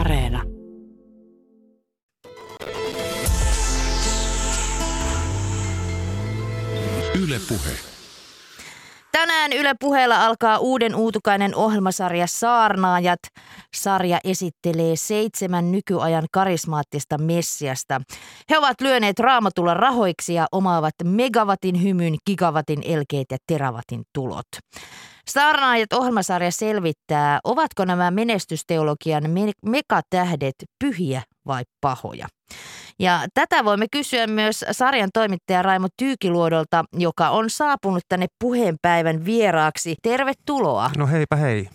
Areena. Yle Puhe. Tänään Yle Puheella alkaa uuden uutukainen ohjelmasarja Saarnaajat. Sarja esittelee 7 nykyajan karismaattista messiasta. He ovat lyöneet Raamatulla rahoiksi ja omaavat megawatin hymyn, gigawatin elkeet ja teravatin tulot. Saarnaajat ohjelmasarja selvittää, ovatko nämä menestysteologian megatähdet pyhiä vai pahoja. Ja tätä voimme kysyä myös sarjan toimittaja Raimo Tyykiluodolta, joka on saapunut tänne Puheen Päivän vieraaksi. Tervetuloa. No heipä hei.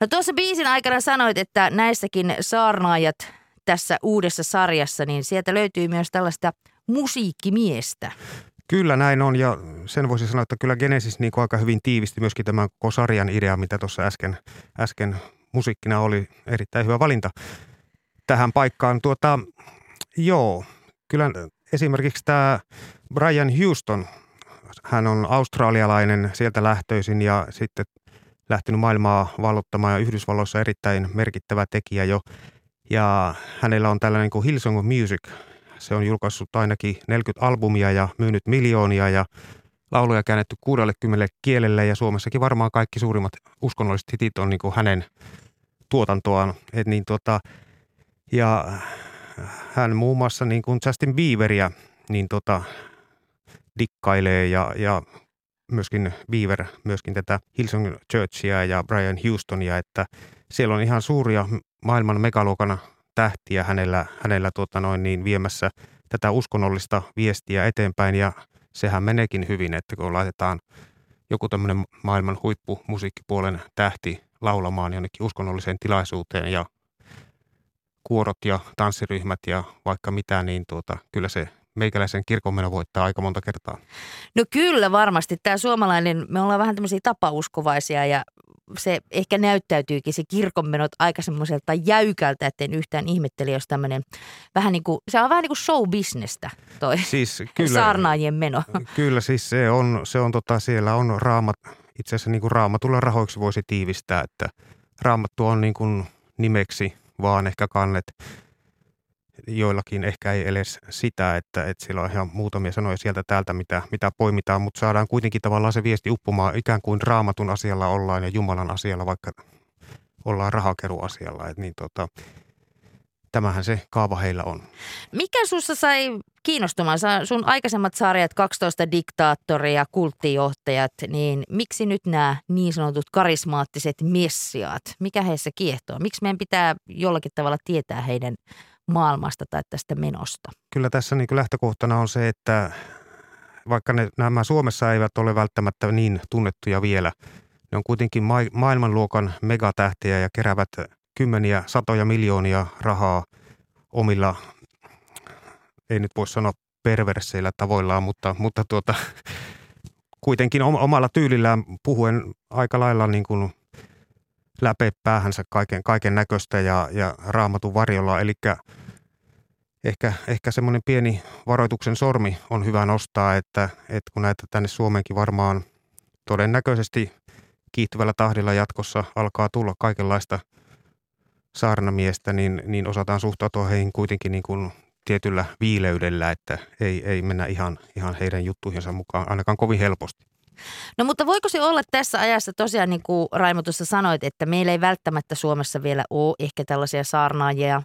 No tuossa biisin aikana sanoit, että näissäkin saarnaajat tässä uudessa sarjassa, niin sieltä löytyy myös tällaista musiikkimiestä. Kyllä näin on, ja sen voisi sanoa, että kyllä Genesis niin kuin aika hyvin tiivisti myöskin tämän koko sarjan idea, mitä tuossa äsken musiikkina oli. Erittäin hyvä valinta tähän paikkaan. Joo, kyllä esimerkiksi tämä Brian Houston, hän on australialainen sieltä lähtöisin ja sitten lähtenyt maailmaa vallottamaan, ja Yhdysvalloissa erittäin merkittävä tekijä jo. Ja hänellä on tällainen kuin Hillsong Music. Se on julkaissut ainakin 40 albumia ja myynyt miljoonia ja lauluja käännetty 60 kielelle, ja Suomessakin varmaan kaikki suurimmat uskonnolliset hitit on niin kuin hänen tuotantoaan. Ja hän muun muassa niin kuin Justin Bieberia niin dikkailee ja myöskin Bieber, myöskin tätä Hillsong Churchia ja Brian Houstonia, että siellä on ihan suuria maailman megaluokan tähtiä hänellä viemässä tätä uskonnollista viestiä eteenpäin, ja sehän meneekin hyvin, että kun laitetaan joku tämmöinen maailman huippumusiikkipuolen tähti laulamaan jonnekin uskonnolliseen tilaisuuteen ja kuorot ja tanssiryhmät ja vaikka mitä, niin kyllä se meikäläisen kirkonmeno voittaa aika monta kertaa. No kyllä varmasti. Tämä suomalainen, me ollaan vähän tämmöisiä tapauskovaisia, ja se ehkä näyttäytyykin se kirkonmenot aika semmoiselta jäykältä, etten yhtään ihmetteli, jos tämmöinen vähän niin kuin, se on vähän niin kuin show-bisnestä toi siis, kyllä, saarnaajien meno. Kyllä siis se on siellä on itse asiassa niin kuin Raamatulla rahoiksi voisi tiivistää, että Raamattu on niin kuin nimeksi vaan ehkä kannet, joillakin ehkä ei edes sitä, että siellä on ihan muutamia sanoja sieltä täältä, mitä poimitaan, mutta saadaan kuitenkin tavallaan se viesti uppumaan, ikään kuin Raamatun asialla ollaan ja Jumalan asialla, vaikka ollaan rahakeruasialla. Tämähän se kaava heillä on. Mikä sussa sai kiinnostumaan? Sun aikaisemmat sarjat, 12 diktaattoria, kulttijohtajat, niin miksi nyt nämä niin sanotut karismaattiset messiaat? Mikä heissä kiehtoo? Miksi meidän pitää jollakin tavalla tietää heidän maailmasta tai tästä menosta? Kyllä tässä niin lähtökohtana on se, että vaikka nämä Suomessa eivät ole välttämättä niin tunnettuja vielä, ne on kuitenkin maailmanluokan megatähtiä ja keräävät kymmeniä, satoja miljoonia rahaa omilla, ei nyt voi sanoa perverseillä tavoillaan, mutta kuitenkin omalla tyylillään puhuen aika lailla niin kuin läpee päähänsä kaiken näköistä ja Raamatun varjolla. Eli ehkä semmoinen pieni varoituksen sormi on hyvä nostaa, että kun näitä tänne Suomeenkin varmaan todennäköisesti kiihtyvällä tahdilla jatkossa alkaa tulla kaikenlaista saarnamiestä, niin osataan suhtautua heihin kuitenkin niin kuin tietyllä viileydellä, että ei mennä ihan heidän juttuihinsa mukaan ainakaan kovin helposti. No mutta voiko se olla tässä ajassa tosiaan, niin kuin Raimo tuossa sanoit, että meillä ei välttämättä Suomessa vielä ole ehkä tällaisia saarnaajia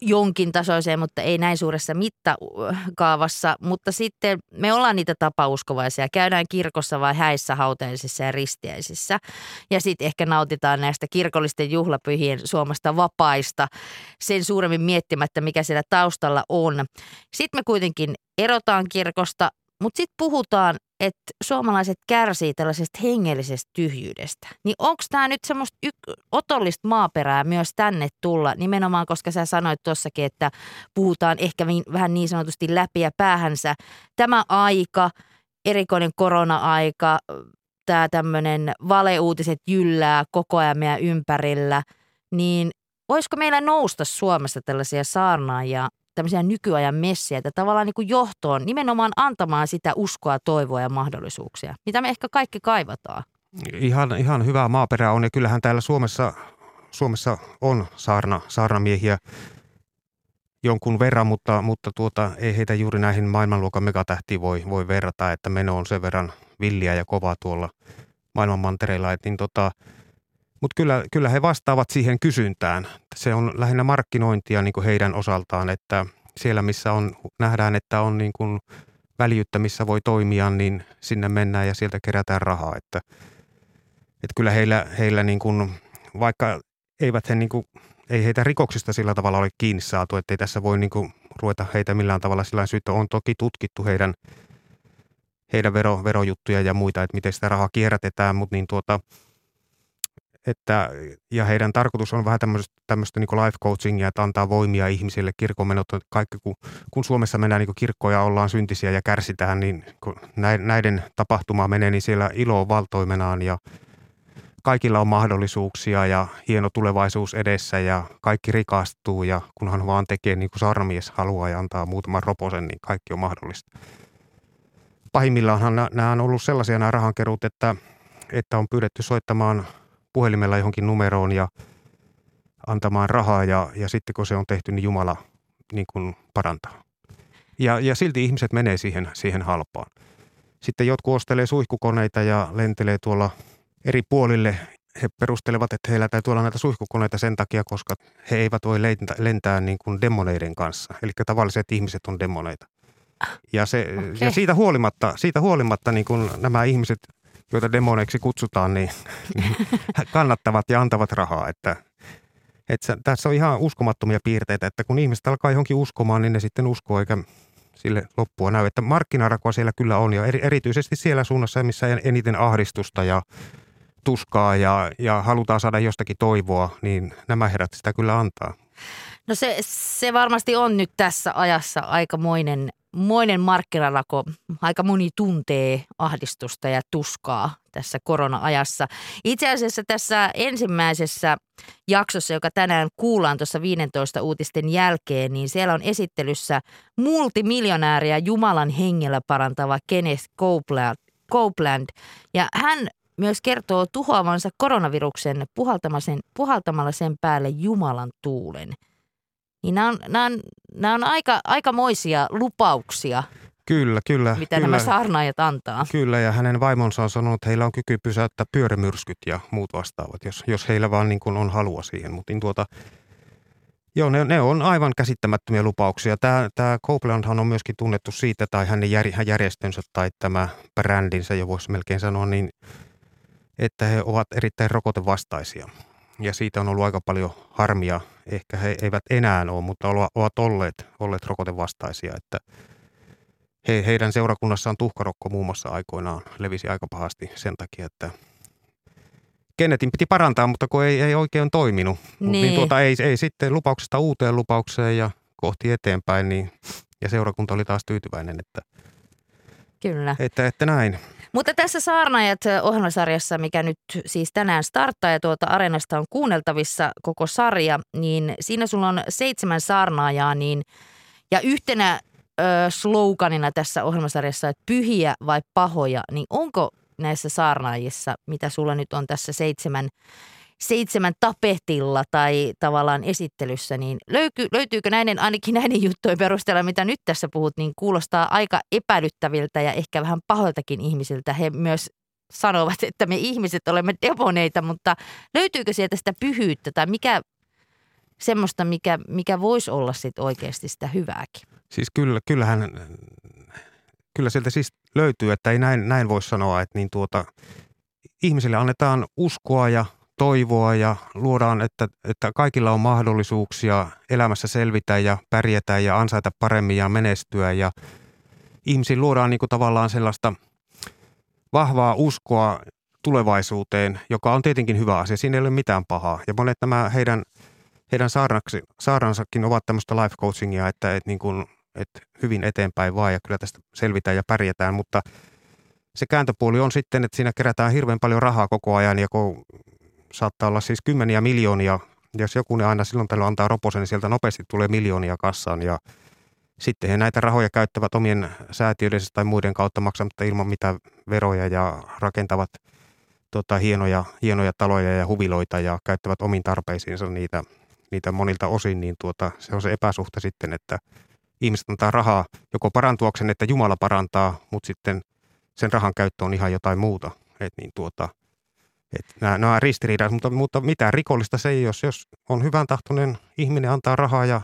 jonkin tasoiseen, mutta ei näin suuressa mittakaavassa, mutta sitten me ollaan niitä tapauskovaisia, käydään kirkossa vai häissä, hautajaisissa ja ristiäisissä, ja sitten ehkä nautitaan näistä kirkollisten juhlapyhien Suomesta vapaista sen suuremmin miettimättä, mikä siellä taustalla on. Sitten me kuitenkin erotaan kirkosta, mutta sitten puhutaan, että suomalaiset kärsii tällaisesta hengellisestä tyhjyydestä. Niin onko tämä nyt semmoista otollista maaperää myös tänne tulla? Nimenomaan, koska sä sanoit tuossakin, että puhutaan ehkä vähän niin sanotusti läpi ja päähänsä. Tämä aika, erikoinen korona-aika, tämä tämmöinen valeuutiset jyllää koko ajan meidän ympärillä. Niin voisiko meillä nousta Suomessa tällaisia saarnaajia, tämmöisiä nykyajan messiäitä tavallaan niin kuin johtoon, nimenomaan antamaan sitä uskoa, toivoa ja mahdollisuuksia, mitä me ehkä kaikki kaivataan. Ihan hyvää maaperää on, ja kyllähän täällä Suomessa Suomessa on saarnamiehiä jonkun verran, mutta ei heitä juuri näihin maailmanluokan megatähtiin voi verrata, että meno on sen verran villiä ja kovaa tuolla maailman mantereilla. Mutta kyllä he vastaavat siihen kysyntään. Se on lähinnä markkinointia niin kuin heidän osaltaan, että siellä missä nähdään, että on niin kuin väljyyttä, missä voi toimia, niin sinne mennään ja sieltä kerätään rahaa. Että kyllä heillä niin kuin, vaikka eivät he niin kuin, ei heitä rikoksista sillä tavalla ole kiinni saatu, ettei tässä voi niin kuin ruveta heitä millään tavalla sillä syytä. On toki tutkittu heidän verojuttuja ja muita, että miten sitä rahaa kierrätetään, mutta niin että, ja heidän tarkoitus on vähän tämmöistä niin kuin life coachingia, että antaa voimia ihmisille, kirkonmenot, kaikki kun Suomessa mennään niin kuin kirkkoon ja ollaan syntisiä ja kärsitään, niin kun näiden tapahtumaa menee, niin siellä ilo on valtoimenaan ja kaikilla on mahdollisuuksia ja hieno tulevaisuus edessä ja kaikki rikastuu ja kunhan vaan tekee niin kuin saarnamies haluaa ja antaa muutaman roposen, niin kaikki on mahdollista. Pahimmillaanhan nämä on ollut sellaisia nämä rahankeruut, että on pyydetty soittamaan puhelimella johonkin numeroon ja antamaan rahaa ja sitten kun se on tehty, niin Jumala niin kuin parantaa. Ja silti ihmiset menee siihen halpaan. Sitten jotkut ostelee suihkukoneita ja lentelee tuolla eri puolille. He perustelevat, että heillä täytyy olla näitä suihkukoneita sen takia, koska he eivät voi lentää niin kuin demoneiden kanssa. Eli tavalliset ihmiset on demoneita. Ja siitä huolimatta niin kuin nämä ihmiset, joita demoneiksi kutsutaan, niin kannattavat ja antavat rahaa. Että tässä on ihan uskomattomia piirteitä, että kun ihmiset alkaa johonkin uskomaan, niin ne sitten uskoo eikä sille loppua näy. Että markkinarakoa siellä kyllä on ja erityisesti siellä suunnassa, missä eniten ahdistusta ja tuskaa ja halutaan saada jostakin toivoa, niin nämä herrat sitä kyllä antaa. No se varmasti on nyt tässä ajassa aikamoinen markkinarako. Aika moni tuntee ahdistusta ja tuskaa tässä korona-ajassa. Itse asiassa tässä ensimmäisessä jaksossa, joka tänään kuullaan tuossa 15 uutisten jälkeen, niin siellä on esittelyssä multimiljonääriä Jumalan hengellä parantava Kenneth Copeland. Ja hän myös kertoo tuhoavansa koronaviruksen puhaltamalla sen päälle Jumalan tuulen. Niin nämä on aikamoisia lupauksia, mitä nämä saarnaajat antaa. Kyllä, ja hänen vaimonsa on sanonut, että heillä on kyky pysäyttää pyörämyrskyt ja muut vastaavat, jos heillä vaan niin kuin on halua siihen. Mutta niin ne on aivan käsittämättömiä lupauksia. Tämä Copelandhan on myöskin tunnettu siitä, tai hänen järjestönsä tai tämä brändinsä, jo voisi melkein sanoa, niin, että he ovat erittäin rokotevastaisia. Ja siitä on ollut aika paljon harmia. Ehkä he eivät enää ole, mutta ovat olleet rokotevastaisia. Että heidän seurakunnassaan tuhkarokko muun muassa aikoinaan levisi aika pahasti sen takia, että Kennethin piti parantaa, mutta kun ei oikein toiminut. Niin. Ei sitten lupauksesta uuteen lupaukseen ja kohti eteenpäin. Niin, ja seurakunta oli taas tyytyväinen, että kyllä. Että näin. Mutta tässä Saarnaajat-ohjelmasarjassa, mikä nyt siis tänään starttaa ja tuolta Areenasta on kuunneltavissa koko sarja, niin siinä sulla on 7 saarnaajaa niin, ja yhtenä sloganina tässä ohjelmasarjassa, että pyhiä vai pahoja, niin onko näissä saarnaajissa, mitä sulla nyt on tässä 7 tapetilla tai tavallaan esittelyssä, niin löytyykö näiden, ainakin näiden juttujen perusteella, mitä nyt tässä puhut, niin kuulostaa aika epäilyttäviltä ja ehkä vähän pahoiltakin ihmisiltä. He myös sanovat, että me ihmiset olemme demoneita, mutta löytyykö sieltä sitä pyhyyttä tai mikä semmoista, mikä voisi olla sit oikeasti sitä hyvääkin? Siis kyllä sieltä siis löytyy, että ei näin voi sanoa, että niin ihmisille annetaan uskoa ja toivoa ja luodaan, että kaikilla on mahdollisuuksia elämässä selvitä ja pärjätä ja ansaita paremmin ja menestyä. Ja ihmisiin luodaan niin kuin tavallaan sellaista vahvaa uskoa tulevaisuuteen, joka on tietenkin hyvä asia. Siinä ei ole mitään pahaa. Ja monet nämä heidän saarnansakin ovat tämmöistä life coachingia, että hyvin eteenpäin vaan ja kyllä tästä selvitään ja pärjätään, mutta se kääntöpuoli on sitten, että siinä kerätään hirveän paljon rahaa koko ajan ja saattaa olla siis kymmeniä miljoonia. Jos joku ne aina silloin tällöin antaa roposen, niin sieltä nopeasti tulee miljoonia kassaan. Ja sitten he näitä rahoja käyttävät omien säätiöidensä tai muiden kautta maksamatta ilman mitään veroja ja rakentavat hienoja taloja ja huviloita ja käyttävät omiin tarpeisiinsa niitä monilta osin, niin se on se epäsuhta sitten, että ihmiset antaa rahaa joko parantuakseen, että Jumala parantaa, mutta sitten sen rahan käyttö on ihan jotain muuta. Nämä on ristiriidassa, mutta mitään rikollista se ei, jos on hyvän tahtoinen ihminen antaa rahaa ja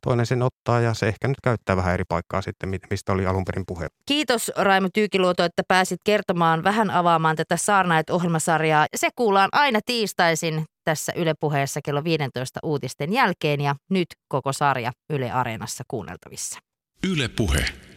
toinen sen ottaa ja se ehkä nyt käyttää vähän eri paikkaa sitten, mistä oli alun perin puhe. Kiitos Raimo Tyykiluoto, että pääsit kertomaan, vähän avaamaan tätä Saarnaajat-ohjelmasarjaa. Se kuullaan aina tiistaisin tässä Yle Puheessa kello 15 uutisten jälkeen ja nyt koko sarja Yle Areenassa kuunneltavissa. Yle Puhe.